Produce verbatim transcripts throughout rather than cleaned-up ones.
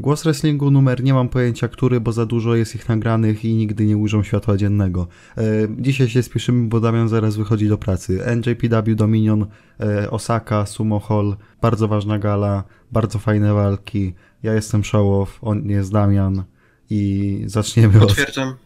Głos wrestlingu numer nie mam pojęcia który, bo za dużo jest ich nagranych i nigdy nie ujrzą światła dziennego. E, dzisiaj się spieszymy, bo Damian zaraz wychodzi do pracy. N J P W, Dominion, e, Osaka, Sumo Hall, bardzo ważna gala, bardzo fajne walki. Ja jestem Showoff, on jest Damian i zaczniemy od,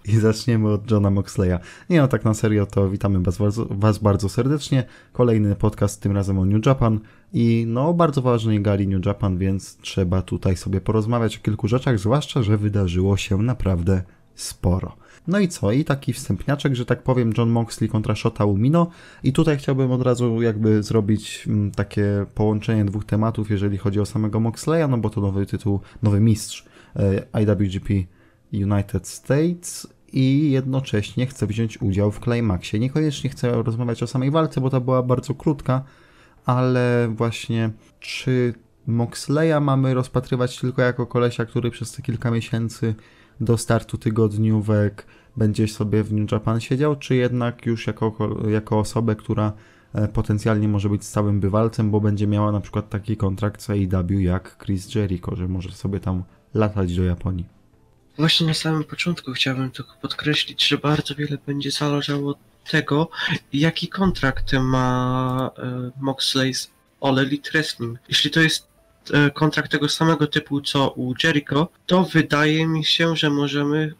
i zaczniemy od Johna Moxleya. Nie no, tak na serio, to witamy was, was bardzo serdecznie. Kolejny podcast, tym razem o New Japan. I no, bardzo ważnej gali New Japan, więc trzeba tutaj sobie porozmawiać o kilku rzeczach, zwłaszcza że wydarzyło się naprawdę sporo. No i co? I taki wstępniaczek, że tak powiem, John Moxley kontra Shota Umino. I tutaj chciałbym od razu jakby zrobić takie połączenie dwóch tematów, jeżeli chodzi o samego Moxleya, no bo to nowy tytuł, nowy mistrz I W G P United States i jednocześnie chcę wziąć udział w Climaxie. Niekoniecznie chcę rozmawiać o samej walce, bo ta była bardzo krótka, ale właśnie czy Moxleya mamy rozpatrywać tylko jako kolesia, który przez te kilka miesięcy do startu tygodniówek będzie sobie w New Japan siedział, czy jednak już jako, jako osobę, która potencjalnie może być stałym bywalcem, bo będzie miała na przykład taki kontrakt z A E W jak Chris Jericho, że może sobie tam latać do Japonii. Właśnie na samym początku chciałbym tylko podkreślić, że bardzo wiele będzie zależało od tego, jaki kontrakt ma Moxley z All Elite Wrestling. Jeśli to jest kontrakt tego samego typu co u Jericho, to wydaje mi się, że możemy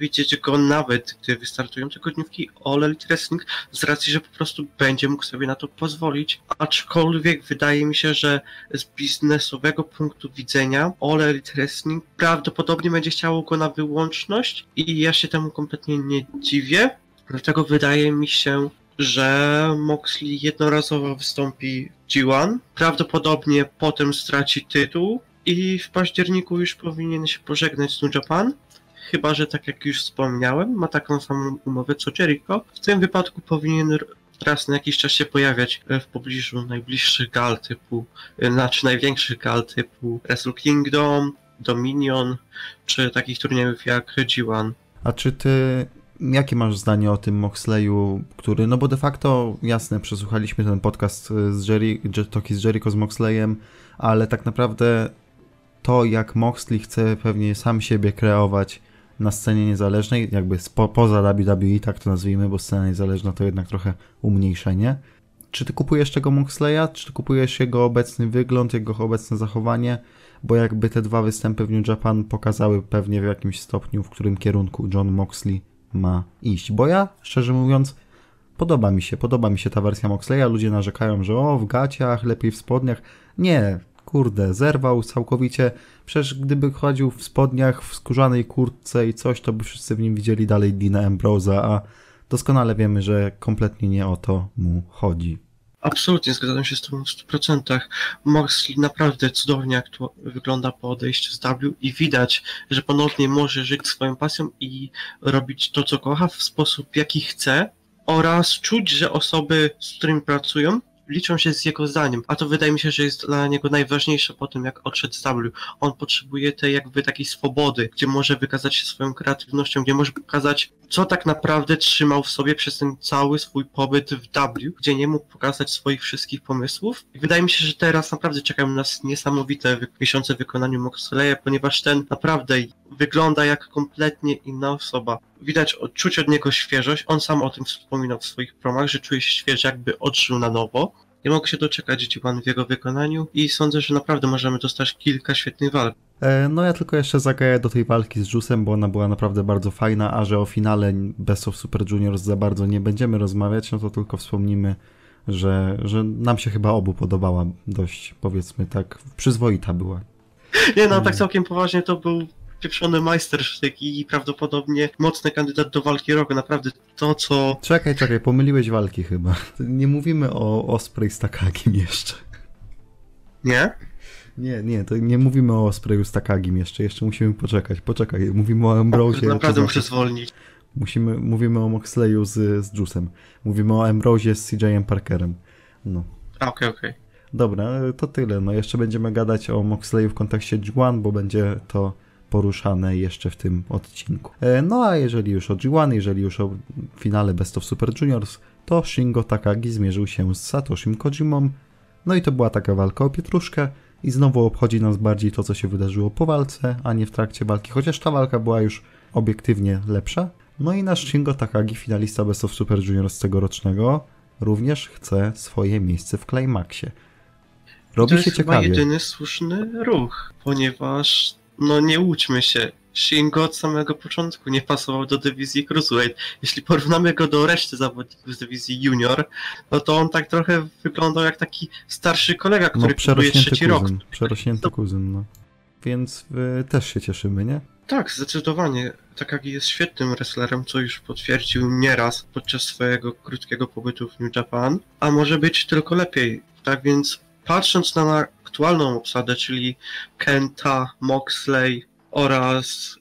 widzieć go nawet, gdy wystartują tygodniówki All Elite Wrestling, z racji, że po prostu będzie mógł sobie na to pozwolić. Aczkolwiek wydaje mi się, że z biznesowego punktu widzenia All Elite Wrestling prawdopodobnie będzie chciało go na wyłączność i ja się temu kompletnie nie dziwię. Dlatego wydaje mi się, że Moxley jednorazowo wystąpi w G jeden, prawdopodobnie potem straci tytuł i w październiku już powinien się pożegnać z New Japan. Chyba że, tak jak już wspomniałem, ma taką samą umowę co Jericho. W tym wypadku powinien raz na jakiś czas się pojawiać w pobliżu najbliższych gal typu, znaczy największych gal typu Wrestle Kingdom, Dominion, czy takich turniejów jak G jeden. A czy ty... Jakie masz zdanie o tym Moxleyu, który, no bo de facto, jasne, przesłuchaliśmy ten podcast z Jerry, Talki z Jericho z Moxleyem, ale tak naprawdę to, jak Moxley chce pewnie sam siebie kreować na scenie niezależnej, jakby spo, poza W W E, tak to nazwijmy, bo scena niezależna to jednak trochę umniejszenie. Czy ty kupujesz tego Moxleya? Czy ty kupujesz jego obecny wygląd, jego obecne zachowanie? Bo jakby te dwa występy w New Japan pokazały pewnie w jakimś stopniu, w którym kierunku John Moxley ma iść, bo ja, szczerze mówiąc, podoba mi się, podoba mi się ta wersja Moxleya, ludzie narzekają, że o, w gaciach, lepiej w spodniach, nie, kurde, zerwał całkowicie, przecież gdyby chodził w spodniach, w skórzanej kurtce i coś, to by wszyscy w nim widzieli dalej Deana Ambrose'a, a doskonale wiemy, że kompletnie nie o to mu chodzi. Absolutnie, zgadzam się z tobą w stu procentach. Moxley naprawdę cudownie aktu- wygląda po odejściu z W i widać, że ponownie może żyć swoją pasją i robić to, co kocha w sposób, jaki chce, oraz czuć, że osoby, z którymi pracują, liczą się z jego zdaniem, a to wydaje mi się, że jest dla niego najważniejsze po tym, jak odszedł z W. On potrzebuje tej jakby takiej swobody, gdzie może wykazać się swoją kreatywnością, gdzie może pokazać, co tak naprawdę trzymał w sobie przez ten cały swój pobyt w W, gdzie nie mógł pokazać swoich wszystkich pomysłów. I wydaje mi się, że teraz naprawdę czekają nas niesamowite wy- miesiące w wykonaniu Moxleya, ponieważ ten naprawdę wygląda jak kompletnie inna osoba. Widać, czuć od niego świeżość. On sam o tym wspominał w swoich promach, że czuje się świeżo, jakby odżył na nowo. Nie mogę się doczekać G jeden w jego wykonaniu i sądzę, że naprawdę możemy dostać kilka świetnych walk. No ja tylko jeszcze zagaję do tej walki z Juice'em, bo ona była naprawdę bardzo fajna, a że o finale Best of Super Juniors za bardzo nie będziemy rozmawiać, no to tylko wspomnimy, że, że nam się chyba obu podobała dość, powiedzmy tak, przyzwoita była. Nie no, tak całkiem poważnie to był pieprzony majstersztyk i prawdopodobnie mocny kandydat do walki roku, naprawdę to co... Czekaj, czekaj, pomyliłeś walki chyba. Nie mówimy o Ospreay z Takagim jeszcze. Nie? Nie, nie, to nie mówimy o Ospreayu z Takagim jeszcze, jeszcze musimy poczekać, poczekaj, mówimy o Ambrosie. Naprawdę muszę zwolnić. Musimy, mówimy o Moxleyu z, z Juice'em, mówimy o Ambrosie z C J-em Parkerem. No. Okej, okay, okej. Okay. Dobra, to tyle, no jeszcze będziemy gadać o Moxleyu w kontekście G jeden, bo będzie to poruszane jeszcze w tym odcinku. No a jeżeli już o G jeden, jeżeli już o finale Best of Super Juniors, to Shingo Takagi zmierzył się z Satoshim Kojimą. No i to była taka walka o pietruszkę i znowu obchodzi nas bardziej to, co się wydarzyło po walce, a nie w trakcie walki, chociaż ta walka była już obiektywnie lepsza. No i nasz Shingo Takagi, finalista Best of Super Juniors tegorocznego, również chce swoje miejsce w Climaxie. Robi to się ciekawie. To jest chyba jedyny słuszny ruch, ponieważ, no nie łudźmy się, Shingo od samego początku nie pasował do dywizji Cruiserweight. Jeśli porównamy go do reszty zawodników z dywizji Junior, no to on tak trochę wyglądał jak taki starszy kolega, który no, próbuje trzeci kuzyn, rok. Przerośnięty to... kuzyn, no. Więc y, też się cieszymy, nie? Tak, zdecydowanie. Takagi jest świetnym wrestlerem, co już potwierdził nieraz podczas swojego krótkiego pobytu w New Japan, a może być tylko lepiej. Tak więc patrząc na aktualną obsadę, czyli Kenta, Moxley oraz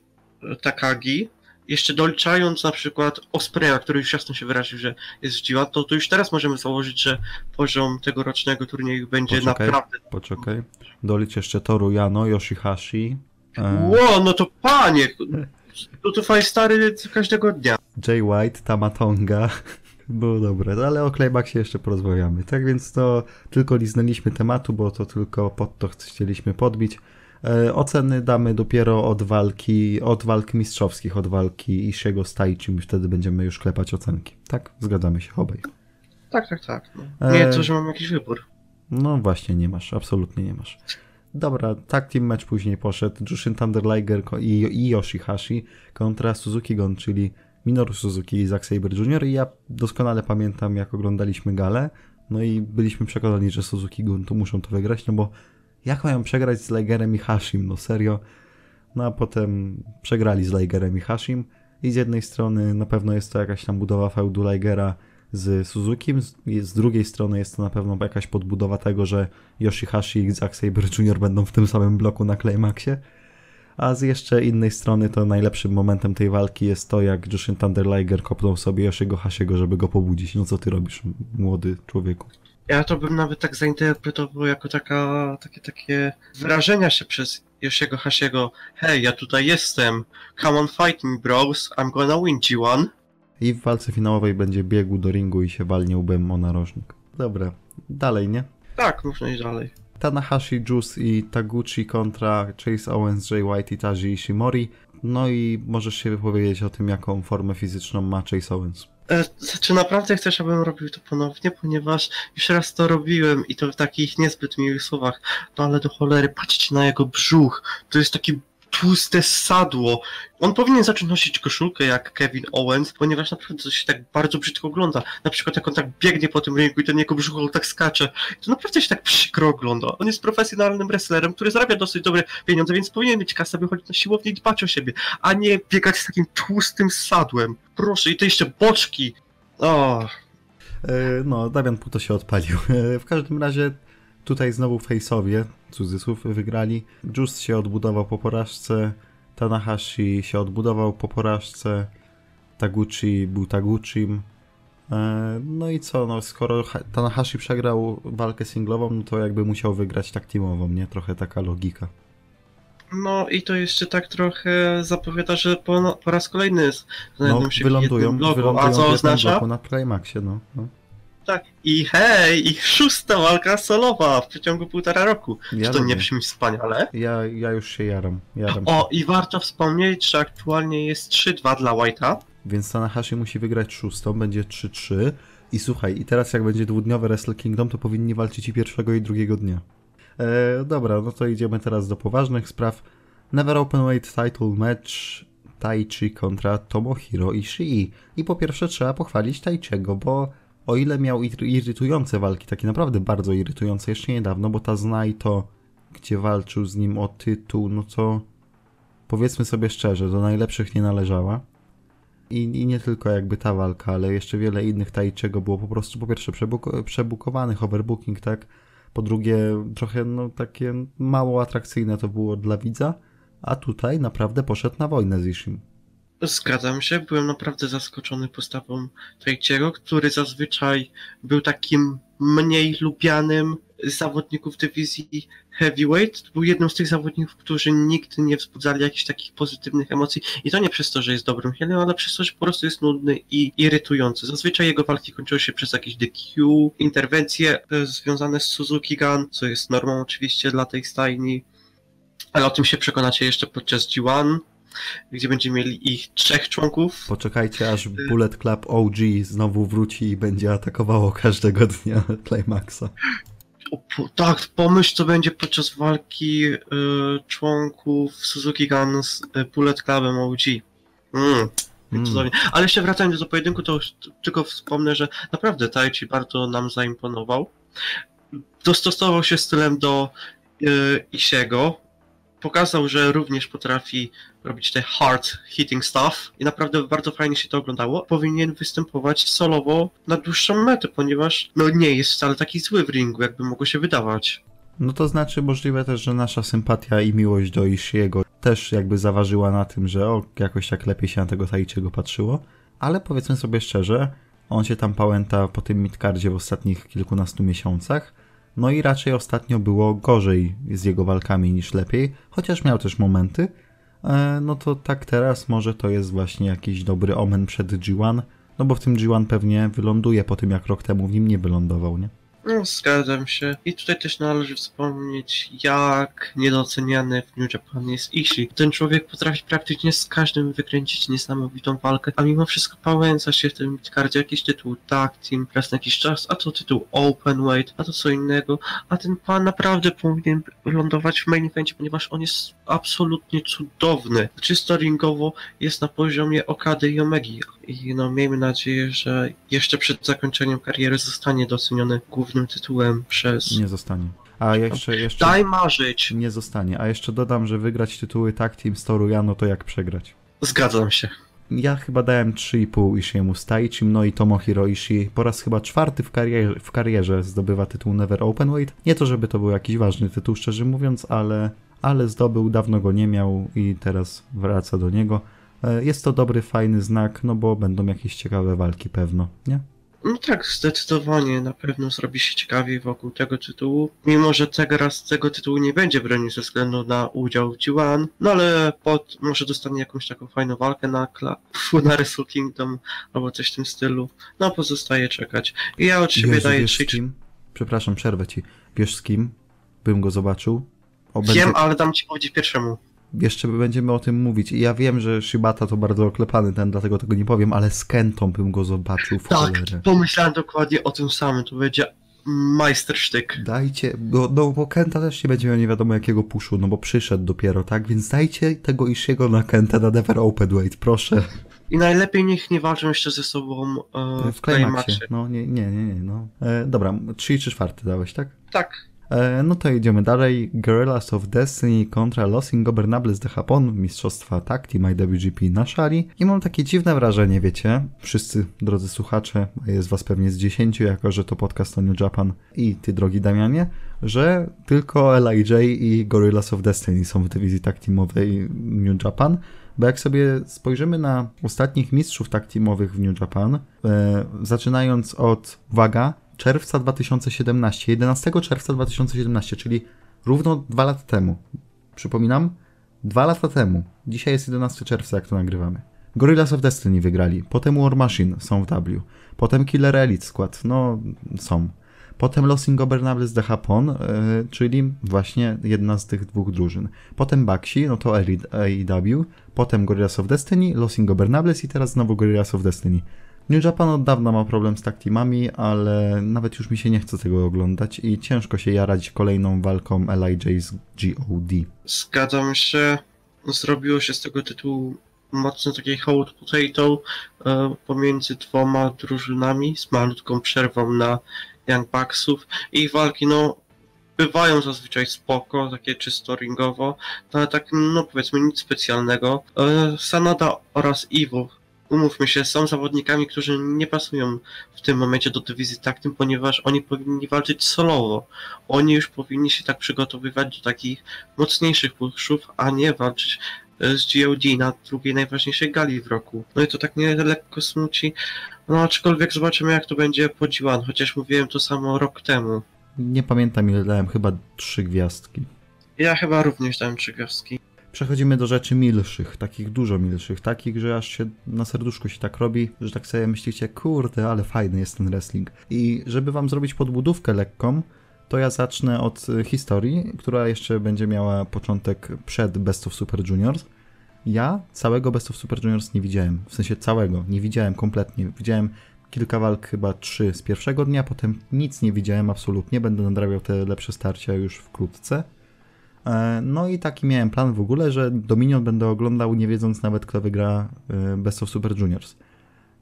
Takagi, jeszcze doliczając na przykład Ospreaya, który już jasno się wyraził, że jest w G jeden, to, to już teraz możemy założyć, że poziom tegorocznego turnieju będzie poczekaj, naprawdę... Poczekaj, dolicz jeszcze Toru Yano, Yoshi-Hashi... Ło, wow, no to panie! To tutaj stary każdego dnia. Jay White, Tamatonga. Było dobre, ale o Climaxie jeszcze porozmawiamy. Tak więc to tylko liznęliśmy tematu, bo to tylko pod to chcieliśmy podbić. E, oceny damy dopiero od walki, od walk mistrzowskich, od walki Ishiego z Taichim i wtedy będziemy już klepać ocenki. Tak? Zgadzamy się obaj. Tak, tak, tak. No. Nie, to, że mam jakiś wybór. No właśnie, nie masz. Absolutnie nie masz. Dobra, tag team mecz później poszedł. Jushin Thunder Liger i Yoshi-Hashi kontra Suzuki-Gon, czyli Minoru Suzuki i Zack Sabre junior I ja doskonale pamiętam, jak oglądaliśmy galę, no i byliśmy przekonani, że Suzuki-Gon tu muszą to wygrać, no bo jak mają przegrać z Ligerem i Hashim, no serio? No a potem przegrali z Ligerem i Hashim i z jednej strony na pewno jest to jakaś tam budowa feudu Ligera z Suzukim, z drugiej strony jest to na pewno jakaś podbudowa tego, że Yoshi-Hashi i Zack Sabre junior będą w tym samym bloku na Climaxie, a z jeszcze innej strony to najlepszym momentem tej walki jest to, jak Jushin Thunder Liger kopnął sobie Yoshiego-Hashiego, żeby go pobudzić. No co ty robisz, młody człowieku? Ja to bym nawet tak zainterpretował jako taka, takie, takie wyrażenia się przez Yoshiego-Hashiego. Hej, ja tutaj jestem, come on fight me bros, I'm gonna win G one. I w walce finałowej będzie biegł do ringu i się walnie łbem o narożnik. Dobra, dalej, nie? Tak, można iść dalej. Tanahashi, Juice i Taguchi kontra Chase Owens, Jay White i Taji Ishimori. No i możesz się wypowiedzieć o tym, jaką formę fizyczną ma Chase Owens. E, czy naprawdę chcesz, abym robił to ponownie? Ponieważ już raz to robiłem i to w takich niezbyt miłych słowach. No ale do cholery, patrzcie na jego brzuch. To jest taki... tłuste sadło. On powinien zacząć nosić koszulkę jak Kevin Owens, ponieważ naprawdę to się tak bardzo brzydko ogląda. Na przykład jak on tak biegnie po tym ringu i ten jego brzuch tak skacze, to naprawdę się tak przykro ogląda. On jest profesjonalnym wrestlerem, który zarabia dosyć dobre pieniądze, więc powinien mieć kasę, by chodzić na siłownię i dbać o siebie, a nie biegać z takim tłustym sadłem. Proszę, i te jeszcze boczki. O. No, Damian Puto się odpalił. W każdym razie tutaj znowu face'owie, cudzysłów, wygrali. Juice się odbudował po porażce, Tanahashi się odbudował po porażce, Taguchi był Taguchim. No i co, no skoro Tanahashi przegrał walkę singlową, no to jakby musiał wygrać tak teamową, nie? Trochę taka logika. No i to jeszcze tak trochę zapowiada, że po, po raz kolejny znajdą no, się wylądują, w jednym bloku, wylądują a co oznacza? Na Climaxie, no. no. Tak. I hej, ich szósta walka solowa w przeciągu półtora roku. Ja Czy to nie brzmi wspaniale? Ja, ja już się jaram. jaram o, się. I warto wspomnieć, że aktualnie jest trzy dwa dla White'a. Więc Tanahashi musi wygrać szóstą, będzie trzy trzy. I słuchaj, i teraz jak będzie dwudniowe Wrestle Kingdom, to powinni walczyć i pierwszego i drugiego dnia. E, dobra, no to idziemy teraz do poważnych spraw. Never Open Weight Title Match. Taichi kontra Tomohiro Ishii. I po pierwsze trzeba pochwalić Taichiego, bo... o ile miał irytujące walki, takie naprawdę bardzo irytujące jeszcze niedawno, bo ta z Naito, gdzie walczył z nim o tytuł, no to powiedzmy sobie szczerze, do najlepszych nie należała. I, i nie tylko jakby ta walka, ale jeszcze wiele innych Taichiego było po prostu po pierwsze przebuko, przebukowanych, overbooking, tak? Po drugie trochę no takie mało atrakcyjne to było dla widza, a tutaj naprawdę poszedł na wojnę z Ishim. Zgadzam się, byłem naprawdę zaskoczony postawą Taichiego, który zazwyczaj był takim mniej lubianym zawodników dywizji heavyweight. Był jednym z tych zawodników, którzy nigdy nie wzbudzali jakichś takich pozytywnych emocji. I to nie przez to, że jest dobrym heelem, ale przez to, że po prostu jest nudny i irytujący. Zazwyczaj jego walki kończyły się przez jakieś D Q, interwencje związane z Suzuki Gun, co jest normą oczywiście dla tej stajni. Ale o tym się przekonacie jeszcze podczas G jeden, gdzie będziemy mieli ich trzech członków. Poczekajcie, aż Bullet Club O G znowu wróci i będzie atakowało każdego dnia Climaxa. O, tak, pomyśl, co będzie podczas walki y, członków Suzuki Gun z y, Bullet Clubem O G. Mm. Mm. Ale jeszcze wracając do pojedynku, to tylko wspomnę, że naprawdę Taichi bardzo nam zaimponował. Dostosował się stylem do y, Isiego. Pokazał, że również potrafi robić te hard hitting stuff i naprawdę bardzo fajnie się to oglądało. Powinien występować solowo na dłuższą metę, ponieważ no nie jest wcale taki zły w ringu, jakby mogło się wydawać. No to znaczy możliwe też, że nasza sympatia i miłość do Ishii'ego też jakby zaważyła na tym, że o, jakoś tak lepiej się na tego Taichiego patrzyło, ale powiedzmy sobie szczerze, on się tam pałęta po tym midcardzie w ostatnich kilkunastu miesiącach. No i raczej ostatnio było gorzej z jego walkami niż lepiej, chociaż miał też momenty. No to tak teraz może to jest właśnie jakiś dobry omen przed G jeden, no bo w tym G jeden pewnie wyląduje po tym, jak rok temu w nim nie wylądował, nie? No, zgadzam się. I tutaj też należy wspomnieć, jak niedoceniany w New Japan jest Ishii. Ten człowiek potrafi praktycznie z każdym wykręcić niesamowitą walkę, a mimo wszystko pałęca się w tym midcardzie. Jakiś tytuł tag team raz na jakiś czas, a to tytuł open weight, a to co innego. A ten pan naprawdę powinien lądować w main eventie, ponieważ on jest absolutnie cudowny. Czysto ringowo jest na poziomie Okady i Omegi. I no, miejmy nadzieję, że jeszcze przed zakończeniem kariery zostanie doceniony głównym tytułem przez... Nie zostanie. A jeszcze... jeszcze... Daj marzyć! Nie zostanie. A jeszcze dodam, że wygrać tytuły tag team z Toru Yano to jak przegrać. Zgadzam się. Ja chyba dałem trzy i pół Ishii'emu z Taichim, no i Tomohiro Ishii po raz chyba czwarty w karierze, w karierze zdobywa tytuł Never Open Weight. Nie to, żeby to był jakiś ważny tytuł, szczerze mówiąc, ale, ale zdobył, dawno go nie miał i teraz wraca do niego. Jest to dobry, fajny znak, no bo będą jakieś ciekawe walki pewno, nie? No tak, zdecydowanie. Na pewno zrobi się ciekawiej wokół tego tytułu. Mimo, że teraz tego tytułu nie będzie bronił ze względu na udział w G jeden, no ale pod, może dostanie jakąś taką fajną walkę na, na Wrestle Kingdom albo coś w tym stylu. No pozostaje czekać. I ja od siebie Jezu, daję trzy... Kim? Przepraszam, przerwę ci. Wiesz z kim? Bym go zobaczył? O, Wiem, będzie... ale dam ci powiedzieć pierwszemu. Jeszcze będziemy o tym mówić. I ja wiem, że Shibata to bardzo oklepany ten, dlatego tego nie powiem, ale z Kentą bym go zobaczył w cholerę. Tak, pomyślałem dokładnie o tym samym. To będzie majstersztyk. Dajcie, bo, no, bo Kenta też nie będzie miał nie wiadomo jakiego puszu, no bo przyszedł dopiero, tak? Więc dajcie tego Ishii'ego na Kentę na Never Open Weight, proszę. I najlepiej niech nie walczą jeszcze ze sobą e, w Climaxie. No nie, nie, nie, nie. No. E, dobra, trzy czy czwarty dałeś, tak? Tak. No to idziemy dalej. Guerrillas of Destiny kontra Los Ingobernables de Japon, mistrzostwa tag team I W G P na szali. I mam takie dziwne wrażenie, wiecie, wszyscy drodzy słuchacze, jest was pewnie z dziesięciu, jako że to podcast o New Japan i ty, drogi Damianie, że tylko L I J i Guerrillas of Destiny są w dywizji tag teamowej New Japan. Bo jak sobie spojrzymy na ostatnich mistrzów tag teamowych w New Japan, e, zaczynając od, uwaga, czerwca dwa tysiące siedemnastego, jedenastego czerwca dwa tysiące siedemnastego, czyli równo dwa lata temu. Przypominam, dwa lata temu. Dzisiaj jest jedenastego czerwca, jak to nagrywamy. Guerrillas of Destiny wygrali, potem War Machine są w W, potem Killer Elite skład, no są. Potem Los Ingobernables de Japon, yy, czyli właśnie jedna z tych dwóch drużyn. Potem Bakshi, no to A E W, potem Guerrillas of Destiny, Los Ingobernables i teraz znowu Guerrillas of Destiny. New Japan od dawna ma problem z tag teamami, ale nawet już mi się nie chce tego oglądać i ciężko się jarać kolejną walką L I J z G O D. Zgadzam się, zrobiło się z tego tytułu mocno takiej hot potato e, pomiędzy dwoma drużynami z malutką przerwą na Young Bucksów i ich walki no bywają zazwyczaj spoko, takie czysto ringowo, ale tak no powiedzmy nic specjalnego. E, Sanada oraz Iwo, umówmy się, są zawodnikami, którzy nie pasują w tym momencie do dywizji tag team, ponieważ oni powinni walczyć solowo. Oni już powinni się tak przygotowywać do takich mocniejszych pushów, a nie walczyć z G O D na drugiej najważniejszej gali w roku. No i to tak mnie lekko smuci. No aczkolwiek zobaczymy, jak to będzie po G jeden, chociaż mówiłem to samo rok temu. nie pamiętam ile dałem, chyba trzy gwiazdki. Ja chyba również dałem trzy gwiazdki. Przechodzimy do rzeczy milszych, takich dużo milszych, takich, że aż się na serduszku się tak robi, że tak sobie myślicie, kurde, ale fajny jest ten wrestling. I żeby wam zrobić podbudówkę lekką, to ja zacznę od historii, która jeszcze będzie miała początek przed Best of Super Juniors. Ja całego Best of Super Juniors nie widziałem, w sensie całego, nie widziałem kompletnie. Widziałem kilka walk, chyba trzy z pierwszego dnia, potem nic nie widziałem absolutnie, będę nadrabiał te lepsze starcia już wkrótce. No i taki miałem plan w ogóle, że Dominion będę oglądał, nie wiedząc nawet kto wygra Best of Super Juniors.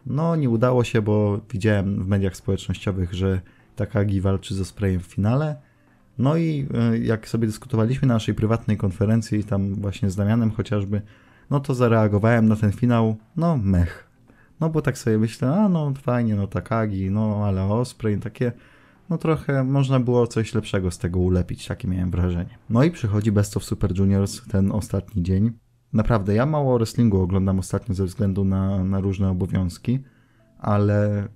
No nie udało się, bo widziałem w mediach społecznościowych, że Takagi walczy z Ospreayem w finale. No i jak sobie dyskutowaliśmy na naszej prywatnej konferencji, tam właśnie z Damianem chociażby, no to zareagowałem na ten finał, no mech. No bo tak sobie myślę, a no fajnie, no Takagi, no ale Ospreay, takie... No trochę można było coś lepszego z tego ulepić, takie miałem wrażenie. No i przychodzi Best of Super Juniors ten ostatni dzień. Naprawdę, ja mało wrestlingu oglądam ostatnio ze względu na, na różne obowiązki, ale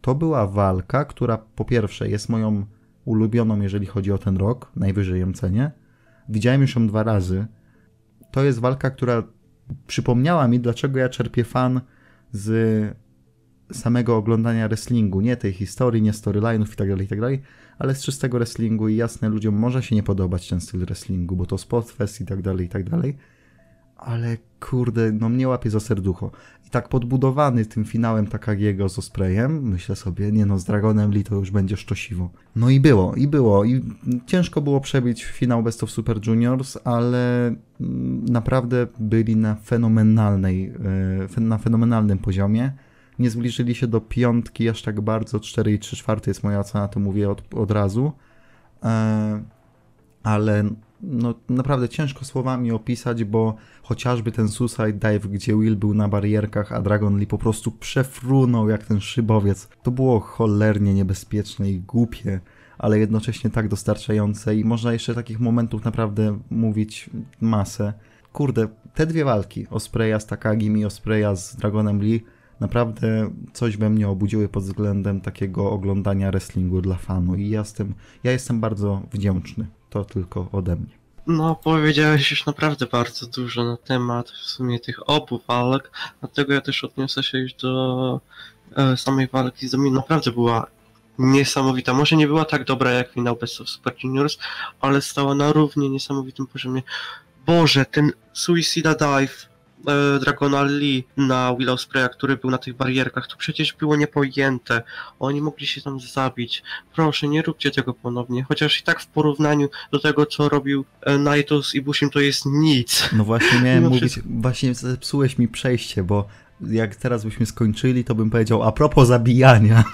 to była walka, która po pierwsze jest moją ulubioną, jeżeli chodzi o ten rok, najwyżej ją cenię. Widziałem już ją dwa razy. To jest walka, która przypomniała mi, dlaczego ja czerpię fan z... samego oglądania wrestlingu, nie tej historii, nie storyline'ów itd., itd., ale z czystego wrestlingu i jasne, ludziom może się nie podobać ten styl wrestlingu, bo to spotfest itd., itd., ale kurde, no mnie łapie za serducho. I tak podbudowany tym finałem Takagiego z Ospreayem, myślę sobie, nie no, z Dragonem Lee to już będzie szczosiwo. No i było, i było, i ciężko było przebić finał Best of Super Juniors, ale naprawdę byli na fenomenalnej, na fenomenalnym poziomie. Nie zbliżyli się do piątki aż tak bardzo, cztery i trzy czwarte jest moja ocena, to mówię od, od razu, e, ale no, naprawdę ciężko słowami opisać, bo chociażby ten Suicide Dive, gdzie Will był na barierkach, a Dragon Lee po prostu przefrunął jak ten szybowiec. To było cholernie niebezpieczne i głupie, ale jednocześnie tak dostarczające i można jeszcze takich momentów naprawdę mówić masę. Kurde, te dwie walki, Ospreaya z Takagim i Ospreaya z Dragonem Lee, naprawdę coś we mnie obudziły pod względem takiego oglądania wrestlingu dla fanu i ja jestem, ja jestem bardzo wdzięczny. To tylko ode mnie. No, powiedziałeś już naprawdę bardzo dużo na temat w sumie tych obu walk, dlatego ja też odniosę się już do e, samej walki z Dominion. Naprawdę była niesamowita. Może nie była tak dobra jak finał Best of Super Juniors, ale stała na równie niesamowitym poziomie. Boże, ten Suicide Dive Dragona Lee na Willa Ospreaya, który był na tych barierkach, to przecież było niepojęte. Oni mogli się tam zabić. Proszę, nie róbcie tego ponownie. Chociaż i tak w porównaniu do tego, co robił Naito z Ibushim, to jest nic. No właśnie miałem no mówić, wszystko. Właśnie zepsułeś mi przejście, bo jak teraz byśmy skończyli, to bym powiedział a propos zabijania.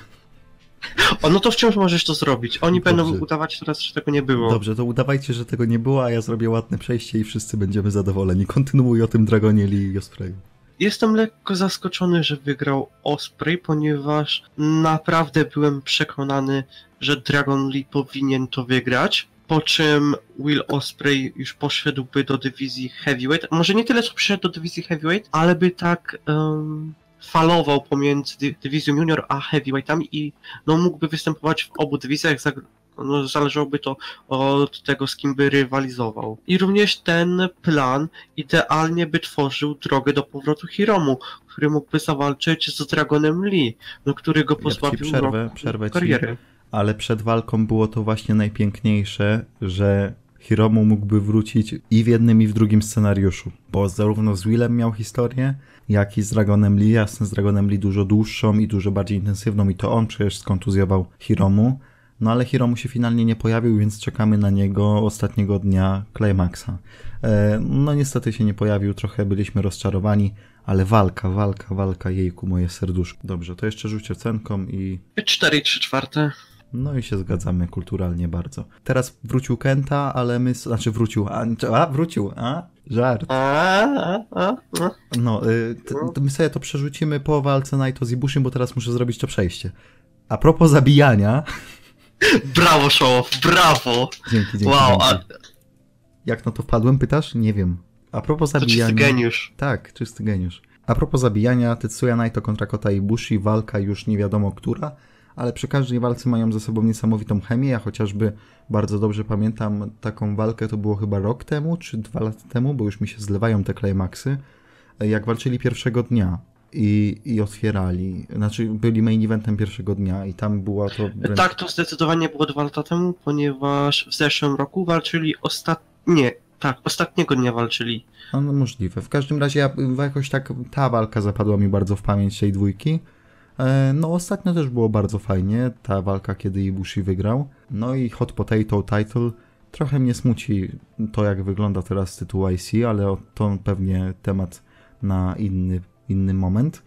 O, no to wciąż możesz to zrobić. Oni Dobrze. Będą udawać teraz, że tego nie było. Dobrze, to udawajcie, że tego nie było, a ja zrobię ładne przejście i wszyscy będziemy zadowoleni. Kontynuuj o tym Dragonie Lee i Ospreayu. Jestem lekko zaskoczony, że wygrał Ospreay, ponieważ naprawdę byłem przekonany, że Dragon Lee powinien to wygrać. Po czym Will Ospreay już poszedłby do dywizji heavyweight. Może nie tyle, co przyszedł do dywizji heavyweight, ale by tak... Um... falował pomiędzy dywizją junior a heavyweightami i no, mógłby występować w obu dywizjach, no, zależałoby to od tego, z kim by rywalizował. I również ten plan idealnie by tworzył drogę do powrotu Hiromu, który mógłby zawalczyć z Dragonem Lee, no, który go pozbawił ja przerwę, przerwę kariery. Ci, ale przed walką było to właśnie najpiękniejsze, że Hiromu mógłby wrócić i w jednym, i w drugim scenariuszu, bo zarówno z Willem miał historię, jak i z Dragonem Lee, jasne, z Dragonem Lee dużo dłuższą i dużo bardziej intensywną i to on przecież skontuzjował Hiromu, no ale Hiromu się finalnie nie pojawił, więc czekamy na niego ostatniego dnia Climaxa. E, no niestety się nie pojawił, trochę byliśmy rozczarowani, ale walka, walka, walka, jejku, moje serduszko. Dobrze, to jeszcze rzućcie ocenką i... cztery i trzy czwarte. No i się zgadzamy kulturalnie bardzo. Teraz wrócił Kenta, ale my... Znaczy wrócił... A, a wrócił, a? Żart. No, y, t, t, my sobie to przerzucimy po walce Naito z Ibushim, bo teraz muszę zrobić to przejście. A propos zabijania... Brawo, show, brawo! Dzięki, dzięki. Wow, dzięki. A... Jak na to wpadłem, pytasz? Nie wiem. A propos zabijania... To czysty geniusz. Tak, czysty geniusz. A propos zabijania, Tetsuya Naito kontra Kota Ibushi, walka już nie wiadomo która... ale przy każdej walce mają ze sobą niesamowitą chemię. Ja chociażby bardzo dobrze pamiętam taką walkę, to było chyba rok temu, czy dwa lata temu, bo już mi się zlewają te Climaxy, jak walczyli pierwszego dnia i, i otwierali, znaczy byli main eventem pierwszego dnia i tam była to... Wręcz... Tak, to zdecydowanie było dwa lata temu, ponieważ w zeszłym roku walczyli ostatnie... Tak, ostatniego dnia walczyli. No, no możliwe. W każdym razie ja, jakoś tak ta walka zapadła mi bardzo w pamięć tej dwójki. E, no ostatnio też było bardzo fajnie, ta walka, kiedy Ibushi wygrał. No i Hot Potato Title. Trochę mnie smuci to, jak wygląda teraz tytuł I C, ale to pewnie temat na inny, inny moment,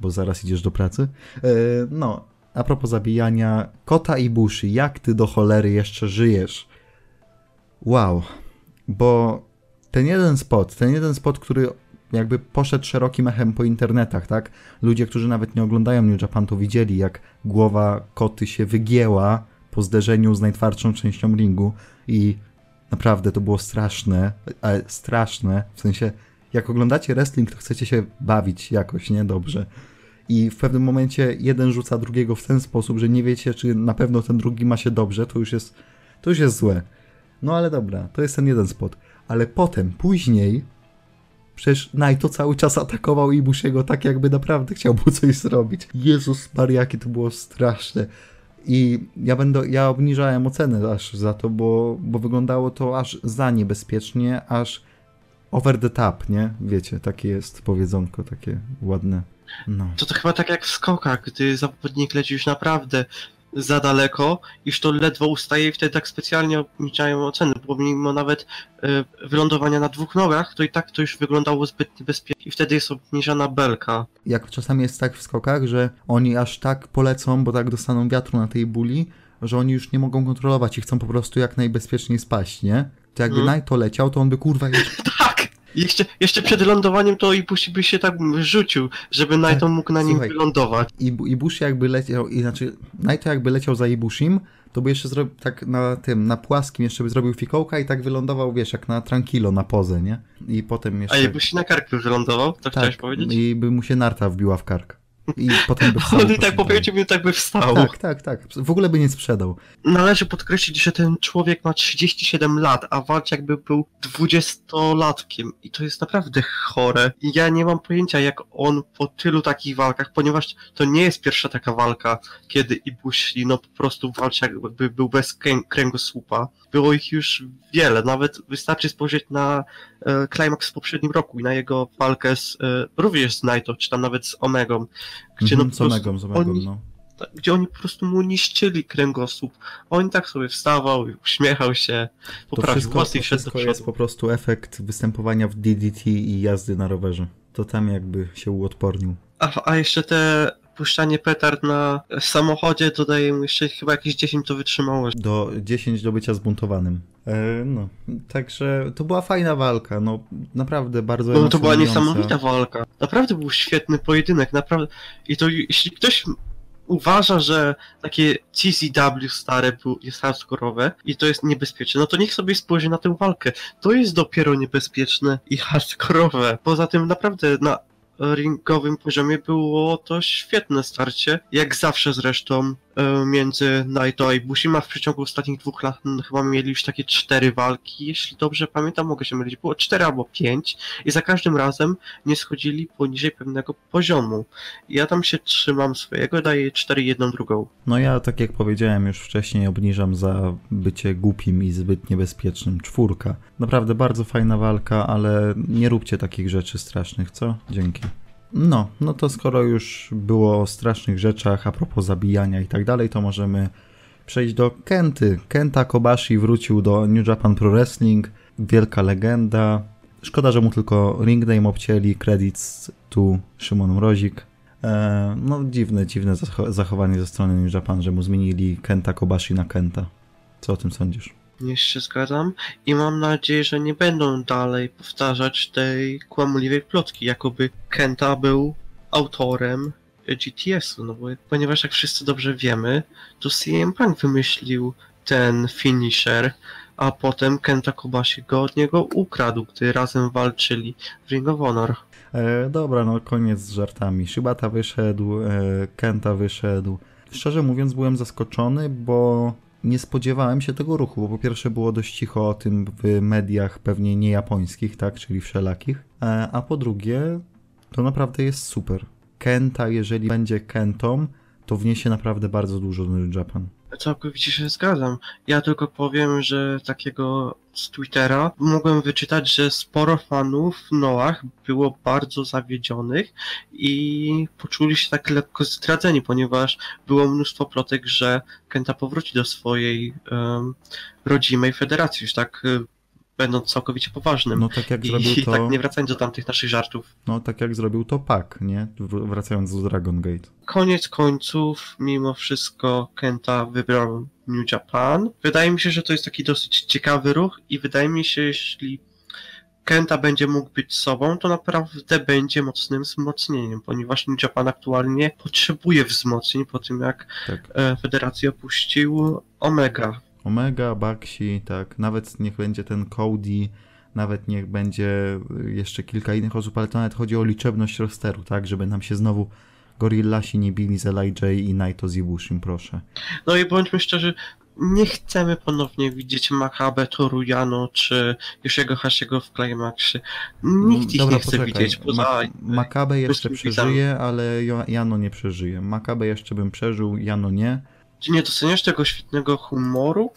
bo zaraz idziesz do pracy. E, no, a propos zabijania, Kota Ibushi, jak ty do cholery jeszcze żyjesz? Wow. Bo ten jeden spot, ten jeden spot, który jakby poszedł szerokim echem po internetach, tak? Ludzie, którzy nawet nie oglądają New Japan, to widzieli, jak głowa koty się wygięła po zderzeniu z najtwardszą częścią ringu i naprawdę to było straszne, ale straszne, w sensie jak oglądacie wrestling, to chcecie się bawić jakoś, nie? Dobrze. I w pewnym momencie jeden rzuca drugiego w ten sposób, że nie wiecie, czy na pewno ten drugi ma się dobrze, to już jest, to już jest złe. No ale dobra, to jest ten jeden spot. Ale potem, później, przecież Naito cały czas atakował Ibushiego tak, jakby naprawdę chciał mu coś zrobić. Jezus Maria, jakie to było straszne. I ja będę, ja obniżałem ocenę aż za to, bo, bo wyglądało to aż za niebezpiecznie, aż over the top, nie? Wiecie, takie jest powiedzonko, takie ładne. No. To to chyba tak jak w skokach, gdy zawodnik leci już naprawdę za daleko, iż to ledwo ustaje i wtedy tak specjalnie obniżają oceny, bo mimo nawet y, wylądowania na dwóch nogach, to i tak to już wyglądało zbyt niebezpiecznie i wtedy jest obniżana belka. Jak czasami jest tak w skokach, że oni aż tak polecą, bo tak dostaną wiatru na tej buli, że oni już nie mogą kontrolować i chcą po prostu jak najbezpieczniej spaść, nie? To jakby hmm. Naito leciał, to on by kurwa jeszcze... Tak! Jeszcze, jeszcze przed lądowaniem to Ibushi by się tak rzucił, żeby Naito tak, mógł na nim słuchaj, wylądować. Ibu, Ibushi jakby leciał, znaczy Naito jakby leciał za Ibushim, to by jeszcze zrobił tak na tym, na płaskim jeszcze by zrobił fikołka i tak wylądował, wiesz, jak na tranquilo, na pozę, nie? I potem jeszcze... A Ibushi na kark by wylądował, to tak, chciałeś powiedzieć? I by mu się narta wbiła w kark. I potem by wstał. On i tak po pięciu minutach by wstał. Tak, tak, tak. W ogóle by nie sprzedał. Należy podkreślić, że ten człowiek ma trzydzieści siedem lat, a walczy jakby był dwudziestolatkiem. I to jest naprawdę chore. I ja nie mam pojęcia, jak on po tylu takich walkach, ponieważ to nie jest pierwsza taka walka, kiedy Ibushi no po prostu walczy jakby był bez kręgosłupa. Było ich już wiele. Nawet wystarczy spojrzeć na e, Climax w poprzednim roku i na jego walkę z, e, również z Naito, czy tam nawet z Omegą. Gdzie, mm-hmm, no, z Omegą, z Omegą, oni, no. Ta, gdzie oni po prostu mu niszczyli kręgosłup. On tak sobie wstawał, uśmiechał się, poprawił głos i szedł do przodu. To jest po prostu efekt występowania w D D T i jazdy na rowerze. To tam jakby się uodpornił. A, a jeszcze te... puszczanie petard na samochodzie dodaje mu jeszcze chyba jakieś dziesięć to wytrzymało. Do dziesięć do bycia zbuntowanym. E, no, także to była fajna walka, no naprawdę bardzo no, to była niesamowita walka. Naprawdę był świetny pojedynek, naprawdę. I to jeśli ktoś uważa, że takie C C W stare jest hardkorowe i to jest niebezpieczne, no to niech sobie spojrzy na tę walkę. To jest dopiero niebezpieczne i hardkorowe. Poza tym naprawdę na ringowym poziomie było to świetne starcie, jak zawsze zresztą między Naito a Ibushim, a w przeciągu ostatnich dwóch lat no, chyba mieli już takie cztery walki, jeśli dobrze pamiętam, mogę się mylić, było cztery albo pięć i za każdym razem nie schodzili poniżej pewnego poziomu. Ja tam się trzymam swojego, daję cztery jedną drugą. No ja tak jak powiedziałem już wcześniej, obniżam za bycie głupim i zbyt niebezpiecznym czwórka. Naprawdę bardzo fajna walka, ale nie róbcie takich rzeczy strasznych, co? Dzięki. No, no to skoro już było o strasznych rzeczach, a propos zabijania i tak dalej, to możemy przejść do Kenty. Kenta Kobashi wrócił do New Japan Pro Wrestling, wielka legenda. Szkoda, że mu tylko ring name obcięli, credits tu Szymon Mrozik. Eee, no dziwne, dziwne zachowanie ze strony New Japan, że mu zmienili Kenta Kobashi na Kenta. Co o tym sądzisz? Nie się zgadzam i mam nadzieję, że nie będą dalej powtarzać tej kłamliwej plotki, jakoby Kenta był autorem G T S-u, no bo ponieważ jak wszyscy dobrze wiemy, to C M Punk wymyślił ten finisher, a potem Kenta Kobashi go od niego ukradł, gdy razem walczyli w Ring of Honor. E, dobra, no koniec z żartami. Shibata wyszedł, e, Kenta wyszedł. szczerze mówiąc byłem zaskoczony, bo nie spodziewałem się tego ruchu, bo po pierwsze było dość cicho o tym w mediach pewnie nie japońskich, tak, czyli wszelakich, a po drugie to naprawdę jest super. Kenta, jeżeli będzie Kentą, to wniesie naprawdę bardzo dużo do New Japan. Całkowicie się zgadzam. Ja tylko powiem, że takiego z Twittera mogłem wyczytać, że sporo fanów Noah było bardzo zawiedzionych i poczuli się tak lekko zdradzeni, ponieważ było mnóstwo plotek, że Kenta powróci do swojej um, rodzimej federacji, już tak um, będąc całkowicie poważnym. No, tak jak I, zrobił i to... tak nie wracając do tamtych naszych żartów. No tak jak zrobił to Pak, nie? Wracając do Dragon Gate. Koniec końców, mimo wszystko Kenta wybrał New Japan. Wydaje mi się, że to jest taki dosyć ciekawy ruch i wydaje mi się, jeśli Kenta będzie mógł być sobą, to naprawdę będzie mocnym wzmocnieniem, ponieważ New Japan aktualnie potrzebuje wzmocnień po tym, jak tak. federację opuścił Omega. Omega, Bakshi, tak, nawet niech będzie ten Cody, nawet niech będzie jeszcze kilka innych osób, ale to nawet chodzi o liczebność rosteru, tak, żeby nam się znowu Gorillasi nie bili z L I J i Naito z Ibushim, proszę. No i bądźmy szczerzy, nie chcemy ponownie widzieć Makabe, Toruyano czy Yoshiego-Hashiego w Climaxie. Nikt ich Dobra, nie chce poczekaj. widzieć. Poza... Ma- Makabe jeszcze przeżyje, ale Jano nie przeżyje. Makabe jeszcze bym przeżył, Jano nie. Czy nie doceniasz tego świetnego humoru,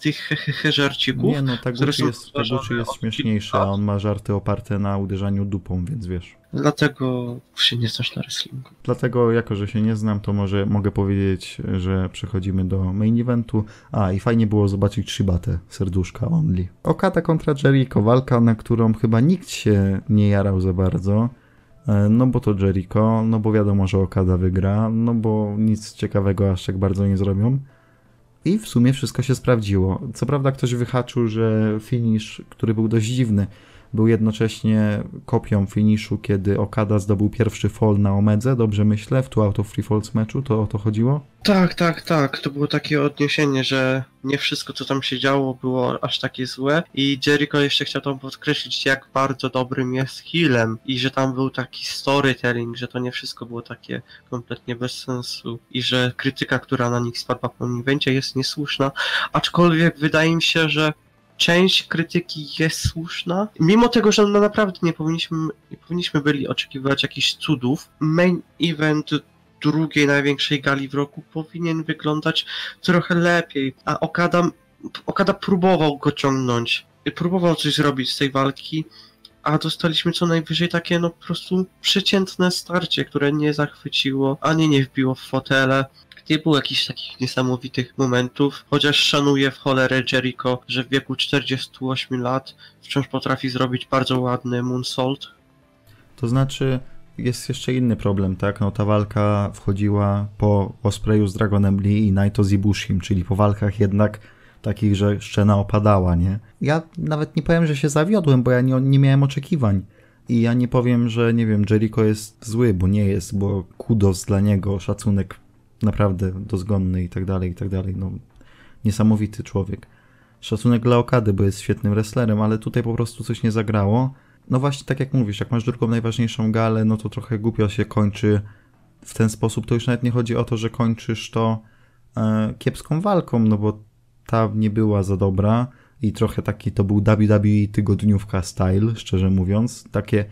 tych hehehe żarcików? Nie no, Taguchi jest, Taguchi jest śmieszniejszy, a on ma żarty oparte na uderzaniu dupą, więc wiesz. Dlatego się nie znasz na wrestlingu. Dlatego, jako że się nie znam, to może mogę powiedzieć, że przechodzimy do main eventu. A, i fajnie było zobaczyć Shibatę, serduszka only. Okada kontra Jericho, walka, na którą chyba nikt się nie jarał za bardzo. No bo to Jericho, no bo wiadomo, że Okada wygra, no bo nic ciekawego aż tak bardzo nie zrobią. I w sumie wszystko się sprawdziło. Co prawda ktoś wyhaczył, że finish, który był dość dziwny, był jednocześnie kopią finiszu, kiedy Okada zdobył pierwszy fall na Omedze, dobrze myślę, w two out of three falls meczu, to o to chodziło? Tak, tak, tak, to było takie odniesienie, że nie wszystko co tam się działo było aż takie złe i Jericho jeszcze chciał tam podkreślić, jak bardzo dobrym jest healem i że tam był taki storytelling, że to nie wszystko było takie kompletnie bez sensu i że krytyka, która na nich spadła po nim będzie, jest niesłuszna, aczkolwiek wydaje mi się, że część krytyki jest słuszna. Mimo tego, że no naprawdę nie powinniśmy, nie powinniśmy byli oczekiwać jakichś cudów, main event drugiej największej gali w roku powinien wyglądać trochę lepiej, a Okada, Okada próbował go ciągnąć, próbował coś zrobić z tej walki, a dostaliśmy co najwyżej takie no po prostu przeciętne starcie, które nie zachwyciło, ani nie wbiło w fotele. Nie było jakichś takich niesamowitych momentów, chociaż szanuję w cholerę Jericho, że w wieku czterdziestu ośmiu lat wciąż potrafi zrobić bardzo ładny moonsault. To znaczy, jest jeszcze inny problem, tak? No ta walka wchodziła po Ospreayu z Dragonem Lee i Naito z Ibushim, czyli po walkach jednak takich, że szczena opadała, nie? Ja nawet nie powiem, że się zawiodłem, bo ja nie, nie miałem oczekiwań. I ja nie powiem, że nie wiem, Jericho jest zły, bo nie jest, bo kudos dla niego, szacunek naprawdę dozgonny i tak dalej, i tak dalej. No, niesamowity człowiek. Szacunek dla Okady, bo jest świetnym wrestlerem, ale tutaj po prostu coś nie zagrało. No właśnie, tak jak mówisz, jak masz drugą najważniejszą galę, no to trochę głupio się kończy w ten sposób. To już nawet nie chodzi o to, że kończysz to e, kiepską walką, no bo ta nie była za dobra i trochę taki to był W W E tygodniówka style, szczerze mówiąc. Takie,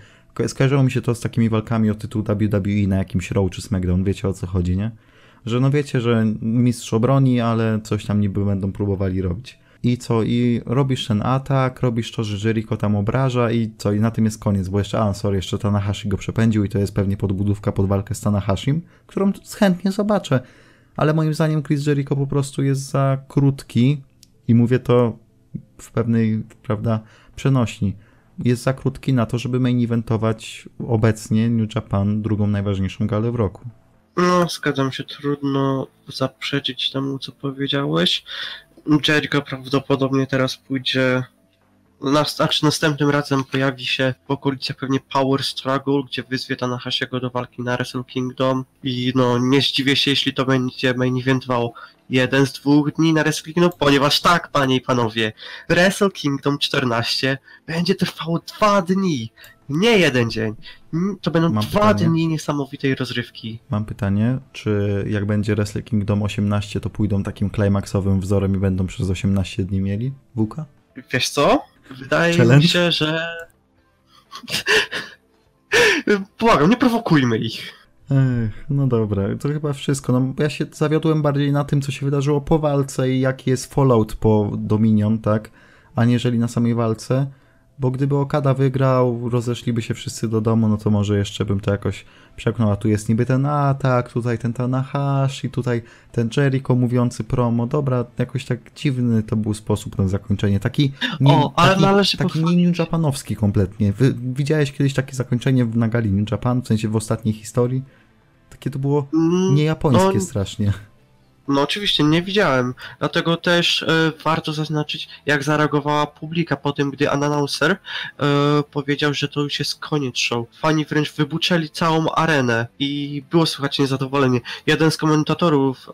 skojarzyło mi się to z takimi walkami o tytuł W W E na jakimś Raw czy SmackDown, wiecie o co chodzi, nie? Że no wiecie, że mistrz obroni, ale coś tam niby będą próbowali robić. I co? I robisz ten atak, robisz to, że Jericho tam obraża i co? I na tym jest koniec, bo jeszcze, a sorry, jeszcze Tanahashi go przepędził i to jest pewnie podbudówka pod walkę z Tanahashim, którą chętnie zobaczę. Ale moim zdaniem Chris Jericho po prostu jest za krótki i mówię to w pewnej, prawda, przenośni. Jest za krótki na to, żeby main eventować obecnie New Japan drugą najważniejszą galę w roku. No, zgadzam się, trudno zaprzeczyć temu, co powiedziałeś. Jericho prawdopodobnie teraz pójdzie, znaczy następnym razem pojawi się w okolicach pewnie Power Struggle, gdzie wyzwie Tanahashiego do walki na Wrestle Kingdom i no, nie zdziwię się, jeśli to będzie main eventwał jeden z dwóch dni na Wrestle Kingdom, ponieważ tak, panie i panowie, Wrestle Kingdom czternaście będzie trwało dwa dni. Nie jeden dzień. To będą Mam dwa pytanie. dni niesamowitej rozrywki. Mam pytanie, czy jak będzie Wrestle Kingdom osiemnaście, to pójdą takim klimaksowym wzorem i będą przez osiemnaście dni mieli wuka? Wiesz co? Wydaje Challenge? mi się, że... Błagam, nie prowokujmy ich. Ech, no dobra, to chyba wszystko. No, ja się zawiodłem bardziej na tym, co się wydarzyło po walce i jaki jest fallout po Dominion, tak? Aniżeli na samej walce. Bo gdyby Okada wygrał, rozeszliby się wszyscy do domu, no to może jeszcze bym to jakoś przeknął. A tu jest niby ten atak, tutaj ten Tanahashi, tutaj ten Jericho mówiący promo. Dobra, jakoś tak dziwny to był sposób na zakończenie. Taki, nin, o, ale taki, należy taki pochwalić. Nin japanowski kompletnie. Wy, widziałeś kiedyś takie zakończenie na gali New Japan, w sensie w ostatniej historii? Takie to było niejapońskie no, strasznie. No oczywiście, nie widziałem. Dlatego też e, warto zaznaczyć, jak zareagowała publika po tym, gdy announcer e, powiedział, że to już jest koniec show. Fani wręcz wybuczeli całą arenę i było słychać niezadowolenie. Jeden z komentatorów e,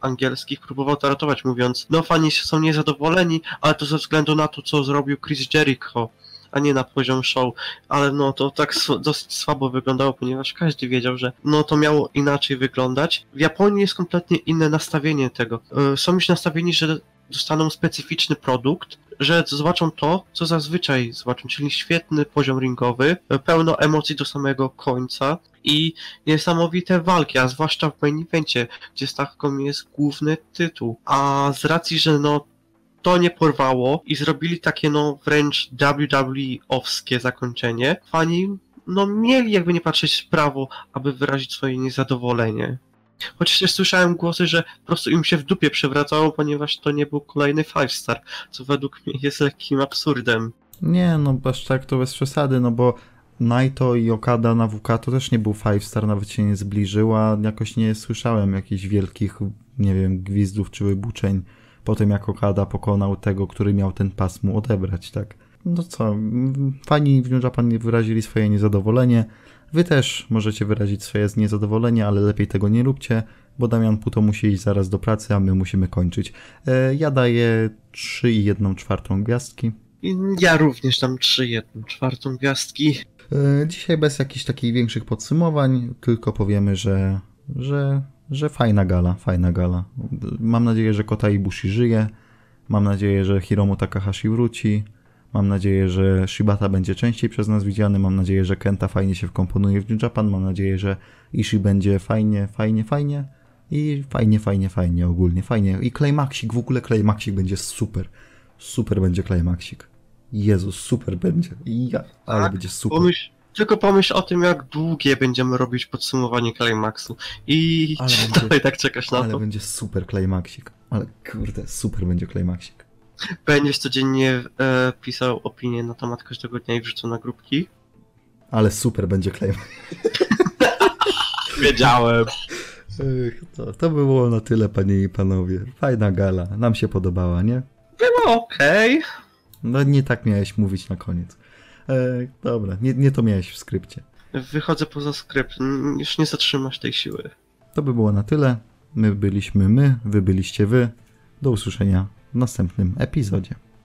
angielskich próbował to ratować, mówiąc: no fani są niezadowoleni, ale to ze względu na to, co zrobił Chris Jericho, a nie na poziom show. Ale no to tak dosyć słabo wyglądało, ponieważ każdy wiedział, że no to miało inaczej wyglądać. W Japonii jest kompletnie inne nastawienie tego. Są już nastawieni, że dostaną specyficzny produkt, że zobaczą to, co zazwyczaj zobaczą, czyli świetny poziom ringowy, pełno emocji do samego końca i niesamowite walki, a zwłaszcza w main evencie, gdzie stawką jest główny tytuł. A z racji, że no to nie porwało i zrobili takie no wręcz W W E-owskie zakończenie, fani no mieli jakby nie patrzeć prawo, aby wyrazić swoje niezadowolenie. Chociaż też słyszałem głosy, że po prostu im się w dupie przewracało, ponieważ to nie był kolejny Five Star, co według mnie jest lekkim absurdem. Nie, no aż tak to bez przesady, no bo Naito i Okada na W K to też nie był Five Star, nawet się nie zbliżyła, jakoś nie słyszałem jakichś wielkich, nie wiem, gwizdów czy wybuczeń po tym, jak Okada pokonał tego, który miał ten pas mu odebrać, tak? No co, fani w New Japan wyrazili swoje niezadowolenie. Wy też możecie wyrazić swoje niezadowolenie, ale lepiej tego nie róbcie, bo Damian Puto musi iść zaraz do pracy, a my musimy kończyć. E, ja daję trzy i jedną czwartą gwiazdki. Ja również dam trzy i jedną czwartą gwiazdki. E, dzisiaj bez jakichś takich większych podsumowań, tylko powiemy, że... że... że fajna gala, fajna gala. Mam nadzieję, że Kota Ibushi żyje. Mam nadzieję, że Hiromu Takahashi wróci. Mam nadzieję, że Shibata będzie częściej przez nas widziany. Mam nadzieję, że Kenta fajnie się wkomponuje w New Japan. Mam nadzieję, że Ishii będzie fajnie, fajnie, fajnie. I fajnie, fajnie, fajnie ogólnie. Fajnie. I Climaxik, w ogóle Climaxik będzie super. Super będzie Climaxik. Jezus, super będzie. Ja, ale tak, będzie super. Pomyśl... Tylko pomyśl o tym, jak długie będziemy robić podsumowanie Climaxu i ale będzie, dalej tak czekasz na ale to. Ale będzie super Climaxik. Ale kurde, super będzie Climaxik. Będziesz codziennie e, pisał opinie na temat każdego dnia i wrzucał na grupki. Ale super będzie Climaxik. Wiedziałem. To, to było na tyle, panie i panowie. Fajna gala. Nam się podobała, nie? Było okej. Okay. No nie tak miałeś mówić na koniec. E, dobra, nie, nie to miałeś w skrypcie. Wychodzę poza skrypt, już nie zatrzymasz tej siły. To by było na tyle. My byliśmy my, wy byliście wy. Do usłyszenia w następnym epizodzie.